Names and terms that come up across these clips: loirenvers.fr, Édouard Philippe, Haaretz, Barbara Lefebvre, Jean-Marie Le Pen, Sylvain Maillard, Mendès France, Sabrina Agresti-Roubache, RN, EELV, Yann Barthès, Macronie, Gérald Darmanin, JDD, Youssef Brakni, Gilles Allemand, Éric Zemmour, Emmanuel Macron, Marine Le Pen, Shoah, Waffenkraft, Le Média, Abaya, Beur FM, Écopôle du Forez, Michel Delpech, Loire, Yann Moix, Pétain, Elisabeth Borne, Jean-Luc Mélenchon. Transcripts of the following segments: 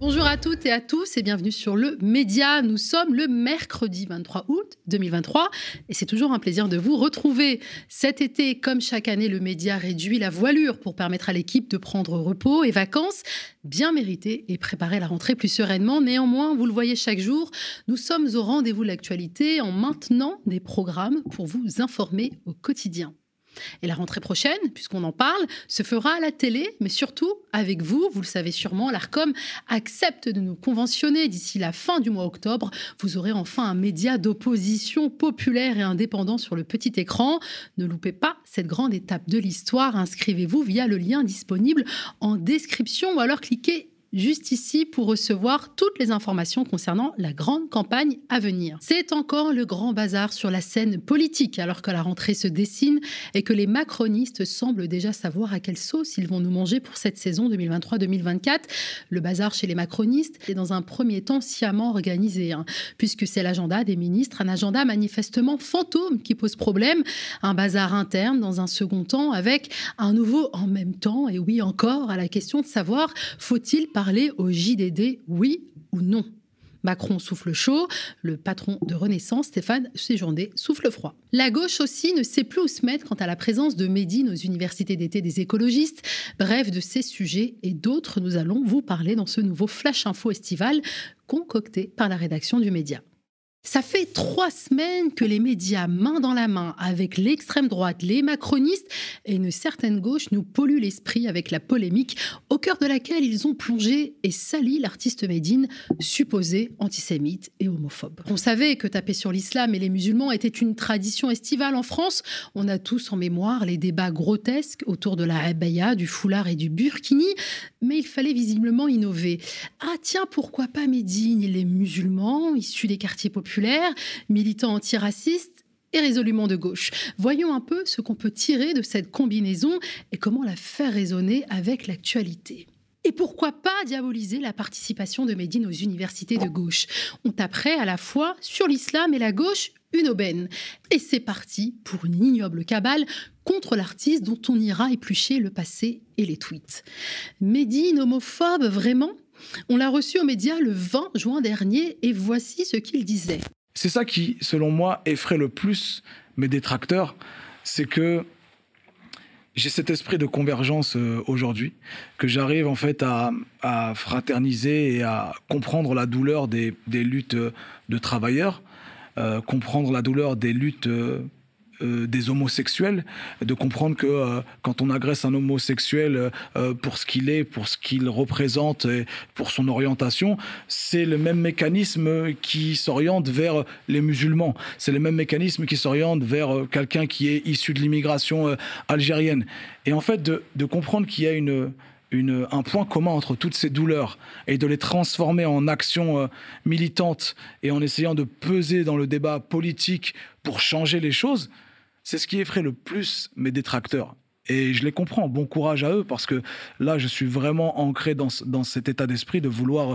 Bonjour à toutes et à tous et bienvenue sur Le Média. Nous sommes le mercredi 23 août 2023 et c'est toujours un plaisir de vous retrouver. Cet été, comme chaque année, Le Média réduit la voilure pour permettre à l'équipe de prendre repos et vacances bien méritées et préparer la rentrée plus sereinement. Néanmoins, vous le voyez chaque jour, nous sommes au rendez-vous de l'actualité en maintenant des programmes pour vous informer au quotidien. Et la rentrée prochaine, puisqu'on en parle, se fera à la télé, mais surtout avec vous. Vous le savez sûrement, l'Arcom accepte de nous conventionner. D'ici la fin du mois d'octobre, vous aurez enfin un média d'opposition populaire et indépendant sur le petit écran. Ne loupez pas cette grande étape de l'histoire. Inscrivez-vous via le lien disponible en description ou alors cliquez juste ici pour recevoir toutes les informations concernant la grande campagne à venir. C'est encore le grand bazar sur la scène politique, alors que la rentrée se dessine et que les macronistes semblent déjà savoir à quelle sauce ils vont nous manger pour cette saison 2023-2024. Le bazar chez les macronistes est dans un premier temps sciemment organisé, puisque c'est l'agenda des ministres, un agenda manifestement fantôme qui pose problème, un bazar interne dans un second temps avec un nouveau en même temps, et oui encore, à la question de savoir faut-il parler au JDD, oui ou non? Macron souffle chaud, le patron de Renaissance, Stéphane Séjourné, souffle froid. La gauche aussi ne sait plus où se mettre quant à la présence de Médine aux universités d'été des écologistes. Bref, de ces sujets et d'autres, nous allons vous parler dans ce nouveau Flash Info estival concocté par la rédaction du Média. Ça fait 3 semaines que les médias, main dans la main, avec l'extrême droite, les macronistes et une certaine gauche, nous polluent l'esprit avec la polémique, au cœur de laquelle ils ont plongé et sali l'artiste Médine, supposé antisémite et homophobe. On savait que taper sur l'islam et les musulmans était une tradition estivale en France. On a tous en mémoire les débats grotesques autour de la Abaya, du foulard et du burkini, mais il fallait visiblement innover. Ah tiens, pourquoi pas Médine? Il est musulman, issu des quartiers populaires, militant antiraciste et résolument de gauche. Voyons un peu ce qu'on peut tirer de cette combinaison et comment la faire résonner avec l'actualité. Et pourquoi pas diaboliser la participation de Médine aux universités de gauche? On taperait à la fois sur l'islam et la gauche une aubaine. Et c'est parti pour une ignoble cabale contre l'artiste dont on ira éplucher le passé et les tweets. Médine homophobe, vraiment ? On l'a reçu au Média le 20 juin dernier et voici ce qu'il disait. C'est ça qui, selon moi, effraie le plus mes détracteurs, c'est que j'ai cet esprit de convergence aujourd'hui, que j'arrive en fait à fraterniser et à comprendre la douleur des luttes de travailleurs, comprendre la douleur des luttes des homosexuels, de comprendre que quand on agresse un homosexuel pour ce qu'il est, pour ce qu'il représente, et pour son orientation, c'est le même mécanisme qui s'oriente vers les musulmans, c'est le même mécanisme qui s'oriente vers quelqu'un qui est issu de l'immigration algérienne. Et en fait, de comprendre qu'il y a un point commun entre toutes ces douleurs et de les transformer en actions militantes et en essayant de peser dans le débat politique pour changer les choses, c'est ce qui effraie le plus mes détracteurs. Et je les comprends, bon courage à eux, parce que là, je suis vraiment ancré dans cet état d'esprit de vouloir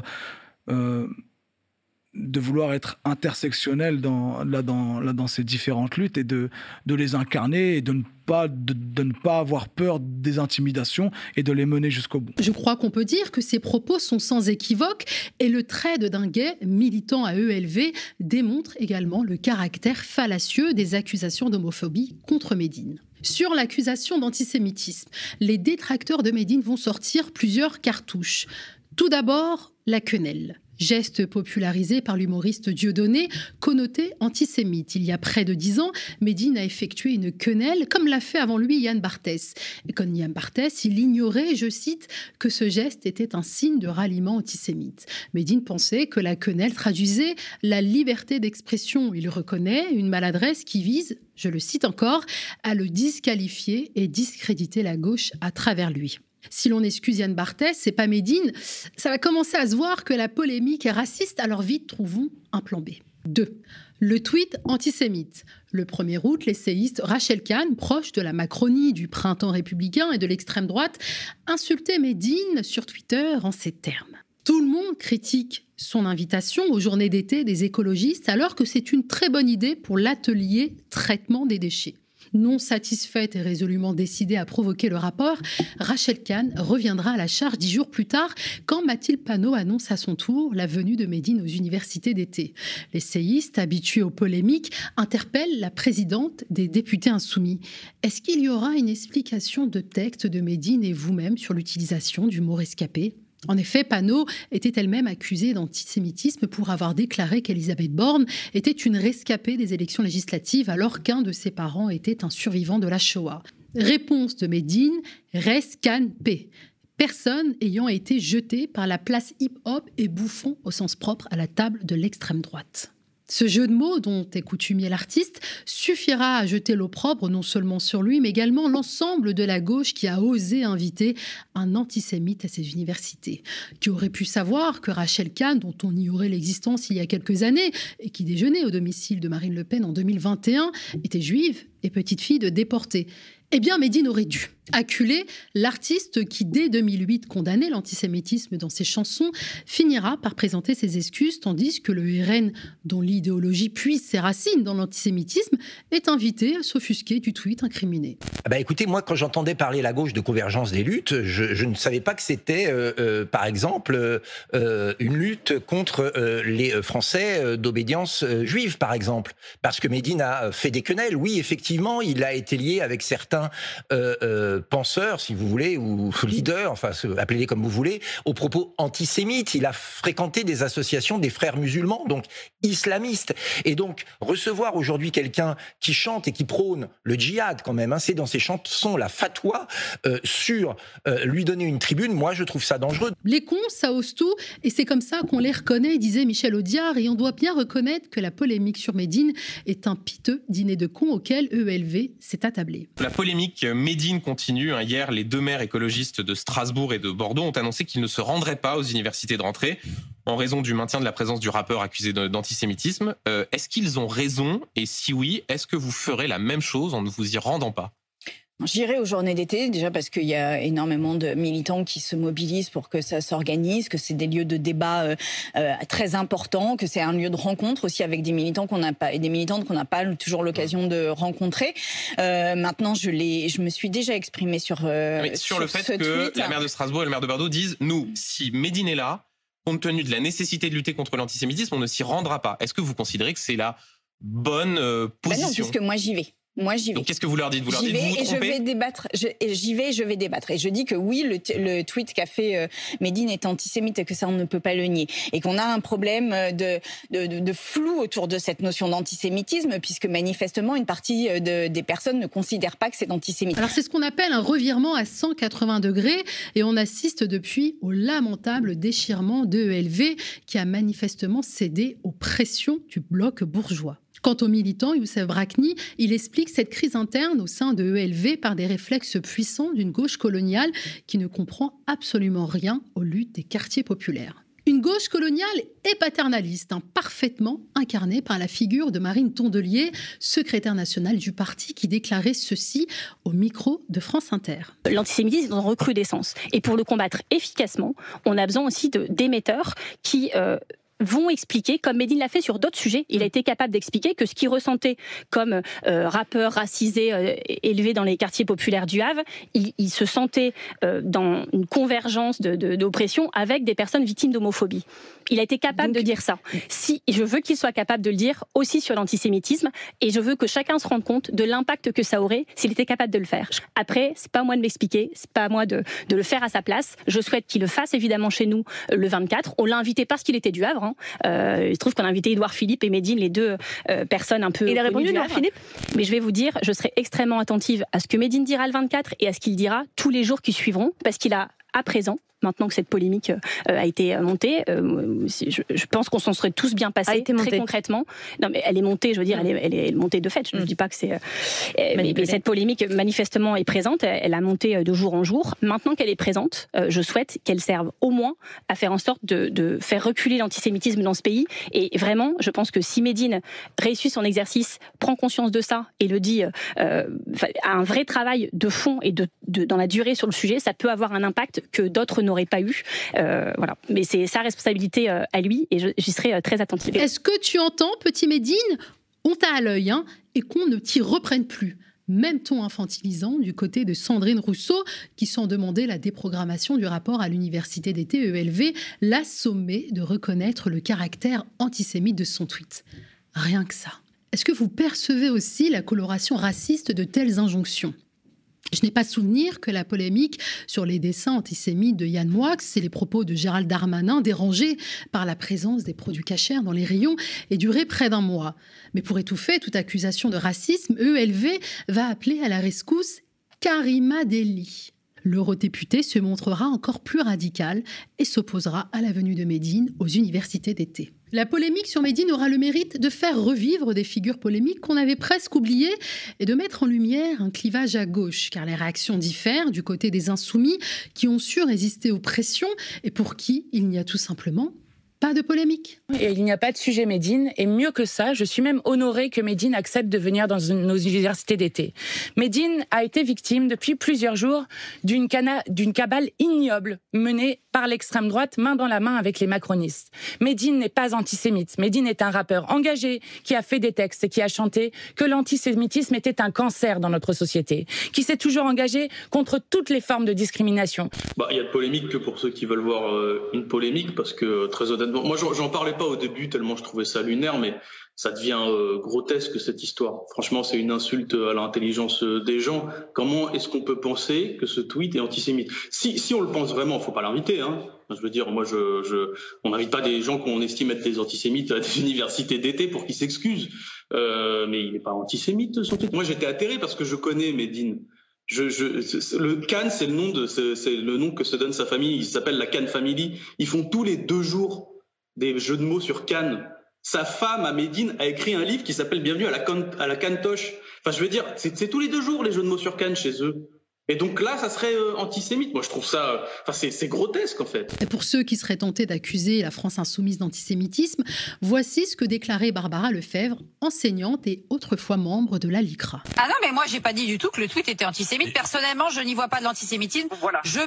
être intersectionnel dans ces différentes luttes et de les incarner et de ne pas avoir peur des intimidations et de les mener jusqu'au bout. Je crois qu'on peut dire que ces propos sont sans équivoque et le trait de Dinguet, militant à EELV, démontre également le caractère fallacieux des accusations d'homophobie contre Médine. Sur l'accusation d'antisémitisme, les détracteurs de Médine vont sortir plusieurs cartouches. Tout d'abord, la quenelle. Geste popularisé par l'humoriste Dieudonné, connoté antisémite. Il y a près de 10 ans, Médine a effectué une quenelle, comme l'a fait avant lui Yann Barthès. Et comme Yann Barthès, il ignorait, je cite, que ce geste était un signe de ralliement antisémite. Médine pensait que la quenelle traduisait la liberté d'expression. Il reconnaît une maladresse qui vise, je le cite encore, à le disqualifier et discréditer la gauche à travers lui. Si l'on excuse Yann Barthès, c'est pas Médine, ça va commencer à se voir que la polémique est raciste, alors vite trouvons un plan B. 2. Le tweet antisémite. Le 1er août, l'essayiste Rachel Kahn, proche de la Macronie, du printemps républicain et de l'extrême droite, insultait Médine sur Twitter en ces termes. Tout le monde critique son invitation aux journées d'été des écologistes alors que c'est une très bonne idée pour l'atelier traitement des déchets. non satisfaite et résolument décidée à provoquer le rapport, Rachel Kahn reviendra à la charge 10 jours plus tard quand Mathilde Panot annonce à son tour la venue de Médine aux universités d'été. L'essayiste, habitué aux polémiques, interpelle la présidente des députés insoumis. Est-ce qu'il y aura une explication de texte de Médine et vous-même sur l'utilisation du mot rescapé ? En effet, Panot était elle-même accusée d'antisémitisme pour avoir déclaré qu'Elisabeth Borne était une rescapée des élections législatives alors qu'un de ses parents était un survivant de la Shoah. Réponse de Médine, rescapé. Personne ayant été jetée par la place hip-hop et bouffon au sens propre à la table de l'extrême droite. Ce jeu de mots dont est coutumier l'artiste suffira à jeter l'opprobre non seulement sur lui, mais également l'ensemble de la gauche qui a osé inviter un antisémite à ses universités. Qui aurait pu savoir que Rachel Kahn, dont on ignorait l'existence il y a quelques années, et qui déjeunait au domicile de Marine Le Pen en 2021, était juive et petite fille de déportés. Eh bien, Médine aurait dû acculer l'artiste qui, dès 2008, condamnait l'antisémitisme dans ses chansons, finira par présenter ses excuses, tandis que le RN, dont l'idéologie puise ses racines dans l'antisémitisme, est invité à s'offusquer du tweet incriminé. Écoutez, moi, quand j'entendais parler la gauche de convergence des luttes, je ne savais pas que c'était, par exemple, une lutte contre les Français d'obédience juive, par exemple. Parce que Médine a fait des quenelles. Oui, effectivement, il a été lié avec certains penseurs, si vous voulez, ou leaders, enfin, appelez-les comme vous voulez, aux propos antisémites. Il a fréquenté des associations des frères musulmans, donc islamistes. Et donc, recevoir aujourd'hui quelqu'un qui chante et qui prône le djihad, quand même, hein, c'est dans ses chansons la fatwa, sur lui donner une tribune, moi, je trouve ça dangereux. Les cons, ça ose tout, et c'est comme ça qu'on les reconnaît, disait Michel Audiard, et on doit bien reconnaître que la polémique sur Médine est un piteux dîner de cons auquel EELV s'est attablé. La polémique Médine continue. Hier, les deux maires écologistes de Strasbourg et de Bordeaux ont annoncé qu'ils ne se rendraient pas aux universités de rentrée en raison du maintien de la présence du rappeur accusé d'antisémitisme. Est-ce qu'ils ont raison ? Et si oui, est-ce que vous ferez la même chose en ne vous y rendant pas ? J'irai aux journées d'été, déjà parce qu'il y a énormément de militants qui se mobilisent pour que ça s'organise, que c'est des lieux de débat très importants, que c'est un lieu de rencontre aussi avec des militants qu'on n'a pas et des militantes qu'on n'a pas toujours l'occasion de rencontrer. Maintenant, je me suis déjà exprimée sur le fait que la maire de Strasbourg et le maire de Bordeaux disent « Nous, si Médine est là, compte tenu de la nécessité de lutter contre l'antisémitisme, on ne s'y rendra pas ». Est-ce que vous considérez que c'est la bonne position ? Non, puisque moi j'y vais. Moi, j'y vais. Donc, qu'est-ce que vous leur dites ? Vous leur dites, vous vous trompez ? Je vais débattre. J'y vais, je vais débattre. Et je dis que oui, le tweet qu'a fait Médine est antisémite et que ça, on ne peut pas le nier. Et qu'on a un problème de flou autour de cette notion d'antisémitisme, puisque manifestement, une partie des personnes ne considèrent pas que c'est antisémite. Alors, c'est ce qu'on appelle un revirement à 180 degrés. Et on assiste depuis au lamentable déchirement d'EELV qui a manifestement cédé aux pressions du bloc bourgeois. Quant au militant Youssef Brakni, il explique cette crise interne au sein de EELV par des réflexes puissants d'une gauche coloniale qui ne comprend absolument rien aux luttes des quartiers populaires. Une gauche coloniale et paternaliste, parfaitement incarnée par la figure de Marine Tondelier, secrétaire nationale du parti, qui déclarait ceci au micro de France Inter. L'antisémitisme est en recrudescence. Et pour le combattre efficacement, on a besoin aussi d'émetteurs qui... vont expliquer, comme Médine l'a fait sur d'autres sujets, il a été capable d'expliquer que ce qu'il ressentait comme rappeur racisé élevé dans les quartiers populaires du Havre, il se sentait dans une convergence d'oppression avec des personnes victimes d'homophobie. Il a été capable de dire ça. Si je veux qu'il soit capable de le dire aussi sur l'antisémitisme, et je veux que chacun se rende compte de l'impact que ça aurait s'il était capable de le faire. Après, c'est pas à moi de m'expliquer, c'est pas à moi de le faire à sa place. Je souhaite qu'il le fasse évidemment chez nous le 24. On l'a invité parce qu'il était du Havre. Il se trouve qu'on a invité Édouard Philippe et Médine, les deux personnes un peu... Il a répondu Édouard Philippe. Mais je vais vous dire, je serai extrêmement attentive à ce que Médine dira le 24 et à ce qu'il dira tous les jours qui suivront, parce qu'il a, à présent, maintenant que cette polémique a été montée, je pense qu'on s'en serait tous bien passés, très concrètement. Non, mais elle est montée, je veux dire, elle est montée de fait. Je ne dis pas que c'est... mais cette polémique, manifestement, est présente. Elle a monté de jour en jour. Maintenant qu'elle est présente, je souhaite qu'elle serve au moins à faire en sorte de faire reculer l'antisémitisme dans ce pays. Et vraiment, je pense que si Médine réussit son exercice, prend conscience de ça et le dit, à un vrai travail de fond et dans la durée sur le sujet, ça peut avoir un impact que d'autres n'aurait pas eu. Voilà. Mais c'est sa responsabilité à lui et j'y serai très attentive. Est-ce que tu entends, petit Médine ? On t'a à l'œil, et qu'on ne t'y reprenne plus. Même ton infantilisant du côté de Sandrine Rousseau, qui sans demander la déprogrammation du rapport à l'université d'été EELV, l'a sommée de reconnaître le caractère antisémite de son tweet. Rien que ça. Est-ce que vous percevez aussi la coloration raciste de telles injonctions ? Je n'ai pas souvenir que la polémique sur les dessins antisémites de Yann Moix et les propos de Gérald Darmanin dérangés par la présence des produits cachers dans les rayons ait duré près d'un mois. Mais pour étouffer toute accusation de racisme, EELV va appeler à la rescousse Karima Deli. L'eurodéputée se montrera encore plus radicale et s'opposera à la venue de Médine aux universités d'été. La polémique sur Médine aura le mérite de faire revivre des figures polémiques qu'on avait presque oubliées et de mettre en lumière un clivage à gauche, car les réactions diffèrent du côté des insoumis qui ont su résister aux pressions et pour qui il n'y a tout simplement pas de polémique. Et il n'y a pas de sujet Médine, et mieux que ça, je suis même honorée que Médine accepte de venir dans nos universités d'été. Médine a été victime depuis plusieurs jours d'une cabale ignoble menée par l'extrême droite, main dans la main avec les macronistes. Médine n'est pas antisémite. Médine est un rappeur engagé qui a fait des textes et qui a chanté que l'antisémitisme était un cancer dans notre société, qui s'est toujours engagé contre toutes les formes de discrimination. Il y a de polémique que pour ceux qui veulent voir une polémique, parce que très honnêtement, moi, j'en parlais pas au début tellement je trouvais ça lunaire, mais ça devient grotesque cette histoire. Franchement, c'est une insulte à l'intelligence des gens. Comment est-ce qu'on peut penser que ce tweet est antisémite ? Si on le pense vraiment, faut pas l'inviter, hein. Je veux dire, moi, on n'invite pas des gens qu'on estime être des antisémites à des universités d'été pour qu'ils s'excusent. Mais il n'est pas antisémite son tweet. Moi, j'étais atterré parce que je connais Médine. Le Kahn, c'est le nom que se donne sa famille. Il s'appelle la Kahn Family. Ils font tous les 2 jours des jeux de mots sur Kahn. Sa femme, à Médine, a écrit un livre qui s'appelle Bienvenue à la Kantoche. Enfin, je veux dire, c'est tous les 2 jours les jeux de mots sur Kahn chez eux. Et donc là, ça serait antisémite. Moi, je trouve ça... c'est grotesque, en fait. Et pour ceux qui seraient tentés d'accuser la France insoumise d'antisémitisme, voici ce que déclarait Barbara Lefebvre, enseignante et autrefois membre de la Licra. Ah non, mais moi, j'ai pas dit du tout que le tweet était antisémite. Personnellement, je n'y vois pas de l'antisémitisme. Voilà. Je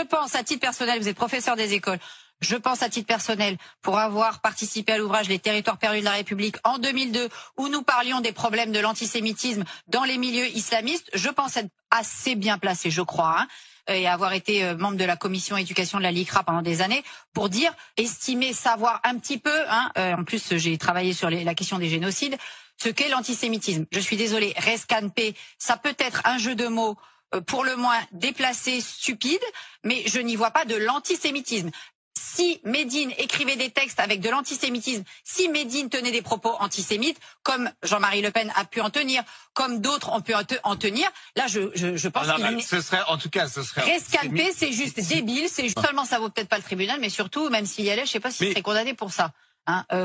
pense, à titre personnel, vous êtes professeur des écoles, je pense à titre personnel, pour avoir participé à l'ouvrage Les territoires perdus de la République en 2002, où nous parlions des problèmes de l'antisémitisme dans les milieux islamistes, je pense être assez bien placé, je crois, et avoir été membre de la commission éducation de la Licra pendant des années, pour dire, estimer, savoir un petit peu, en plus j'ai travaillé sur la question des génocides, ce qu'est l'antisémitisme. Je suis désolée, rescanpé, ça peut être un jeu de mots pour le moins déplacé, stupide, mais je n'y vois pas de l'antisémitisme. Si Médine écrivait des textes avec de l'antisémitisme, si Médine tenait des propos antisémites, comme Jean-Marie Le Pen a pu en tenir, comme d'autres ont pu en tenir, là je pense qu'il... Ce serait, en tout cas, ce serait... Rescalper, c'est juste débile, c'est juste... Seulement ça vaut peut-être pas le tribunal, mais surtout, même s'il y allait, je sais pas s'il serait condamné pour ça.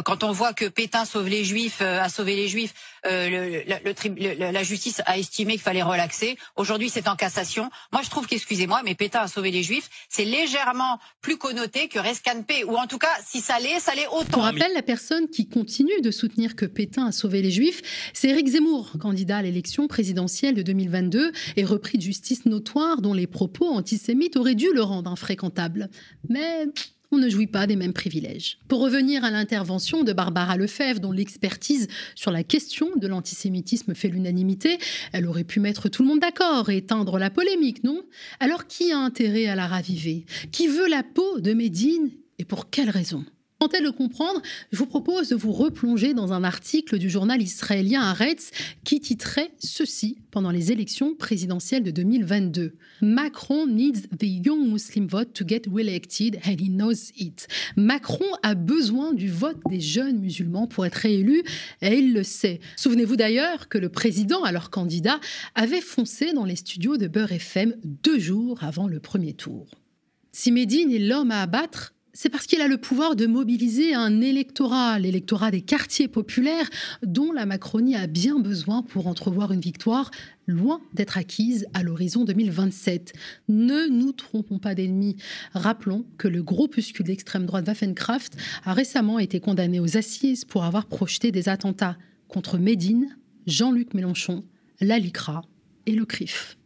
Quand on voit que Pétain sauve les Juifs, a sauvé les Juifs, la justice a estimé qu'il fallait relaxer. Aujourd'hui, c'est en cassation. Moi, je trouve qu'excusez-moi, mais Pétain a sauvé les Juifs, c'est légèrement plus connoté que rescanpé, ou en tout cas, si ça l'est autant. Pour rappel, la personne qui continue de soutenir que Pétain a sauvé les Juifs, c'est Éric Zemmour, candidat à l'élection présidentielle de 2022 et repris de justice notoire dont les propos antisémites auraient dû le rendre infréquentable. Mais... on ne jouit pas des mêmes privilèges. Pour revenir à l'intervention de Barbara Lefebvre, dont l'expertise sur la question de l'antisémitisme fait l'unanimité, elle aurait pu mettre tout le monde d'accord et éteindre la polémique, non ? Alors qui a intérêt à la raviver ? Qui veut la peau de Médine et pour quelle raison ? Pour tenter de le comprendre, je vous propose de vous replonger dans un article du journal israélien Haaretz qui titrait ceci pendant les élections présidentielles de 2022. Macron needs the young Muslim vote to get reelected and he knows it. Macron a besoin du vote des jeunes musulmans pour être réélu et il le sait. Souvenez-vous d'ailleurs que le président, alors candidat, avait foncé dans les studios de Beur FM 2 jours avant le premier tour. Si Médine est l'homme à abattre, c'est parce qu'il a le pouvoir de mobiliser un électorat, l'électorat des quartiers populaires, dont la Macronie a bien besoin pour entrevoir une victoire loin d'être acquise à l'horizon 2027. Ne nous trompons pas d'ennemis. Rappelons que le groupuscule d'extrême droite Waffenkraft a récemment été condamné aux assises pour avoir projeté des attentats contre Médine, Jean-Luc Mélenchon, la Licra et le Crif.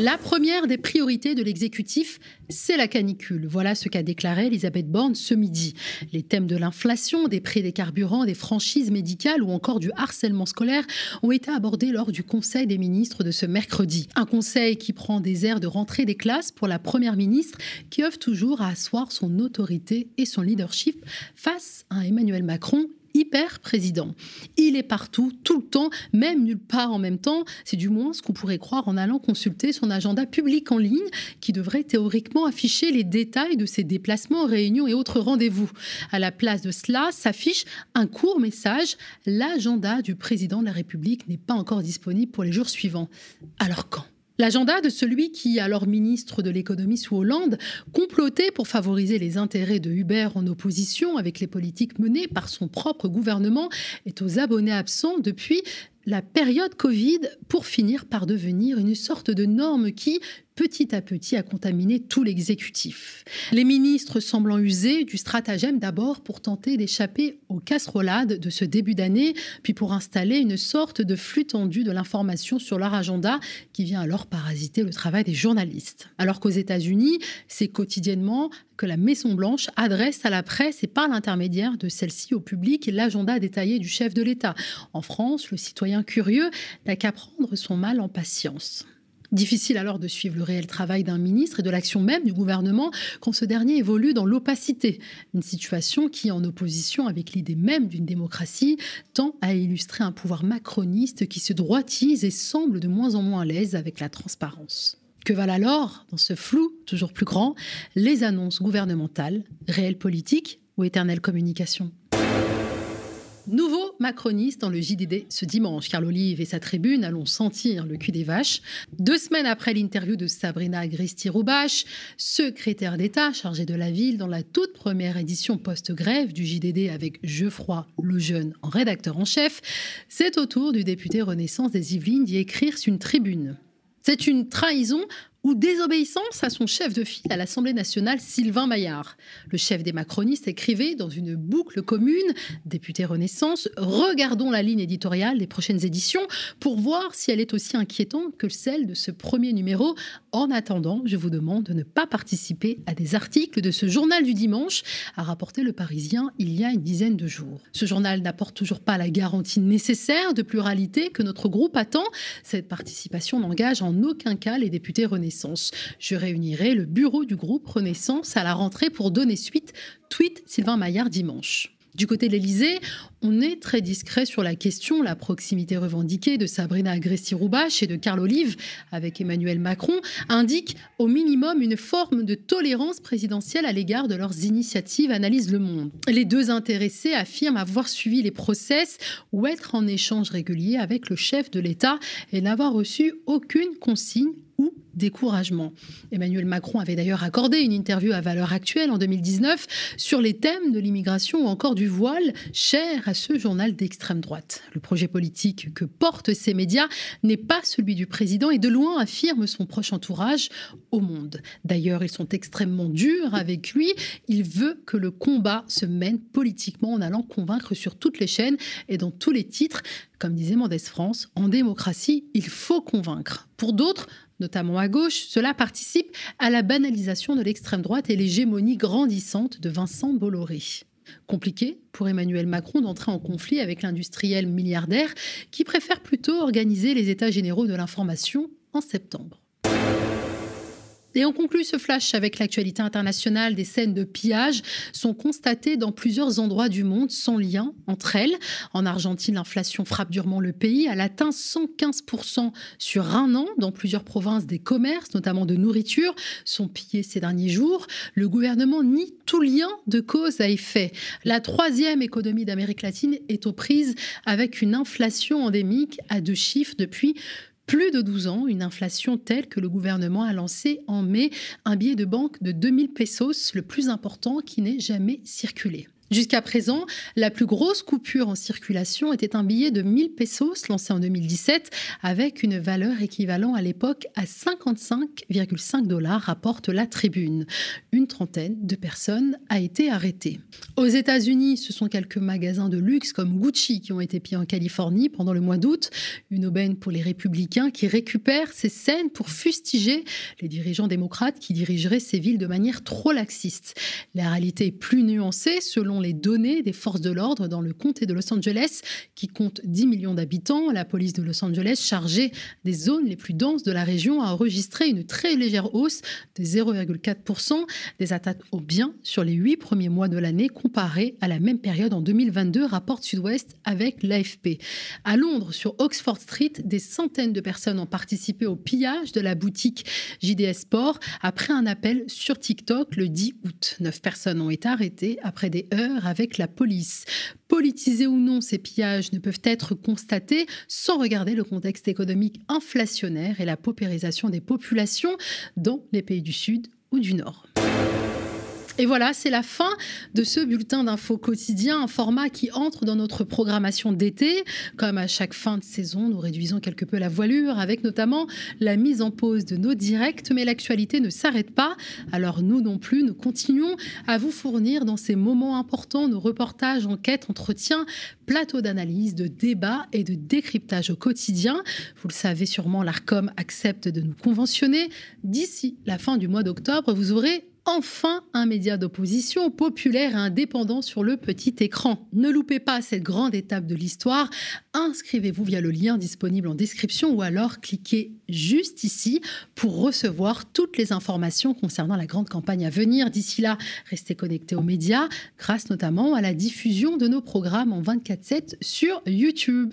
La première des priorités de l'exécutif, c'est la canicule. Voilà ce qu'a déclaré Elisabeth Borne ce midi. Les thèmes de l'inflation, des prix des carburants, des franchises médicales ou encore du harcèlement scolaire ont été abordés lors du Conseil des ministres de ce mercredi. Un conseil qui prend des airs de rentrée des classes pour la première ministre qui œuvre toujours à asseoir son autorité et son leadership face à Emmanuel Macron hyper-président. Il est partout, tout le temps, même nulle part en même temps. C'est du moins ce qu'on pourrait croire en allant consulter son agenda public en ligne, qui devrait théoriquement afficher les détails de ses déplacements, réunions et autres rendez-vous. À la place de cela s'affiche un court message : l'agenda du président de la République n'est pas encore disponible pour les jours suivants. Alors quand ? L'agenda de celui qui, alors ministre de l'économie sous Hollande, complotait pour favoriser les intérêts de Uber en opposition avec les politiques menées par son propre gouvernement, est aux abonnés absents depuis la période Covid pour finir par devenir une sorte de norme qui, petit à petit, a contaminé tout l'exécutif. Les ministres semblant user du stratagème d'abord pour tenter d'échapper aux casserolades de ce début d'année, puis pour installer une sorte de flux tendu de l'information sur leur agenda qui vient alors parasiter le travail des journalistes. Alors qu'aux États-Unis, c'est quotidiennement que la Maison-Blanche adresse à la presse et par l'intermédiaire de celle-ci au public l'agenda détaillé du chef de l'État. En France, le citoyen curieux n'a qu'à prendre son mal en patience. Difficile alors de suivre le réel travail d'un ministre et de l'action même du gouvernement quand ce dernier évolue dans l'opacité. Une situation qui, en opposition avec l'idée même d'une démocratie, tend à illustrer un pouvoir macroniste qui se droitise et semble de moins en moins à l'aise avec la transparence. Que valent alors, dans ce flou toujours plus grand, les annonces gouvernementales, réelles politiques ou éternelles communications ? Nouveau macroniste dans le JDD ce dimanche. Carl Olive et sa tribune allons sentir le cul des vaches. 2 semaines après l'interview de Sabrina Agresti-Roubache, secrétaire d'État chargée de la ville dans la toute première édition post-grève du JDD avec Geoffroy Lejeune en rédacteur en chef, c'est au tour du député Renaissance des Yvelines d'y écrire une tribune. C'est une trahison ou désobéissance à son chef de file à l'Assemblée nationale, Sylvain Maillard. Le chef des macronistes écrivait dans une boucle commune, député Renaissance, regardons la ligne éditoriale des prochaines éditions pour voir si elle est aussi inquiétante que celle de ce premier numéro. En attendant, je vous demande de ne pas participer à des articles de ce journal du dimanche, a rapporté Le Parisien il y a une dizaine de jours. Ce journal n'apporte toujours pas la garantie nécessaire de pluralité que notre groupe attend. Cette participation n'engage en aucun cas les députés Renaissance. Je réunirai le bureau du groupe Renaissance à la rentrée pour donner suite, tweet Sylvain Maillard dimanche. Du côté de l'Élysée, on est très discret sur la question. La proximité revendiquée de Sabrina Agresti-Roubache et de Carl Olive avec Emmanuel Macron indique au minimum une forme de tolérance présidentielle à l'égard de leurs initiatives, analyse Le Monde. Les deux intéressés affirment avoir suivi les process ou être en échange régulier avec le chef de l'État et n'avoir reçu aucune consigne ou découragement. Emmanuel Macron avait d'ailleurs accordé une interview à Valeurs Actuelles en 2019 sur les thèmes de l'immigration ou encore du voile, cher à ce journal d'extrême droite. Le projet politique que portent ces médias n'est pas celui du président et de loin affirme son proche entourage au Monde. D'ailleurs, ils sont extrêmement durs avec lui. Il veut que le combat se mène politiquement en allant convaincre sur toutes les chaînes et dans tous les titres. Comme disait Mendès France, en démocratie, il faut convaincre. Pour d'autres, notamment à gauche, cela participe à la banalisation de l'extrême droite et l'hégémonie grandissante de Vincent Bolloré. Compliqué pour Emmanuel Macron d'entrer en conflit avec l'industriel milliardaire qui préfère plutôt organiser les états généraux de l'information en septembre. Et on conclut ce flash avec l'actualité internationale. Des scènes de pillage sont constatées dans plusieurs endroits du monde sans lien entre elles. En Argentine, l'inflation frappe durement le pays. Elle atteint 115% sur un an. Dans plusieurs provinces, des commerces, notamment de nourriture, sont pillés ces derniers jours. Le gouvernement nie tout lien de cause à effet. La 3e économie d'Amérique latine est aux prises avec une inflation endémique à 2 chiffres depuis plus de 12 ans, une inflation telle que le gouvernement a lancé en mai un billet de banque de 2000 pesos, le plus important qui n'ait jamais circulé. Jusqu'à présent, la plus grosse coupure en circulation était un billet de 1000 pesos lancé en 2017 avec une valeur équivalente à l'époque à 55,5 $, rapporte la Tribune. Une trentaine de personnes a été arrêtée. Aux États-Unis, ce sont quelques magasins de luxe comme Gucci qui ont été pillés en Californie pendant le mois d'août. Une aubaine pour les républicains qui récupèrent ces scènes pour fustiger les dirigeants démocrates qui dirigeraient ces villes de manière trop laxiste. La réalité est plus nuancée selon les données des forces de l'ordre dans le comté de Los Angeles qui compte 10 millions d'habitants. La police de Los Angeles, chargée des zones les plus denses de la région, a enregistré une très légère hausse de 0,4% des attaques aux biens sur les 8 premiers mois de l'année comparé à la même période en 2022, rapporte Sud-Ouest avec l'AFP. À Londres, sur Oxford Street, des centaines de personnes ont participé au pillage de la boutique JDD Sport après un appel sur TikTok le 10 août. 9 personnes ont été arrêtées après des heurts avec la police. Politisés ou non, ces pillages ne peuvent être constatés sans regarder le contexte économique inflationnaire et la paupérisation des populations dans les pays du Sud ou du Nord. Et voilà, c'est la fin de ce bulletin d'infos quotidien, un format qui entre dans notre programmation d'été. Comme à chaque fin de saison, nous réduisons quelque peu la voilure, avec notamment la mise en pause de nos directs. Mais l'actualité ne s'arrête pas, alors nous non plus, nous continuons à vous fournir dans ces moments importants nos reportages, enquêtes, entretiens, plateaux d'analyse, de débats et de décryptage au quotidien. Vous le savez sûrement, l'Arcom accepte de nous conventionner. D'ici la fin du mois d'octobre, vous aurez enfin un média d'opposition populaire et indépendant sur le petit écran. Ne loupez pas cette grande étape de l'histoire. Inscrivez-vous via le lien disponible en description ou alors cliquez juste ici pour recevoir toutes les informations concernant la grande campagne à venir. D'ici là, restez connectés aux médias grâce notamment à la diffusion de nos programmes en 24/7 sur YouTube.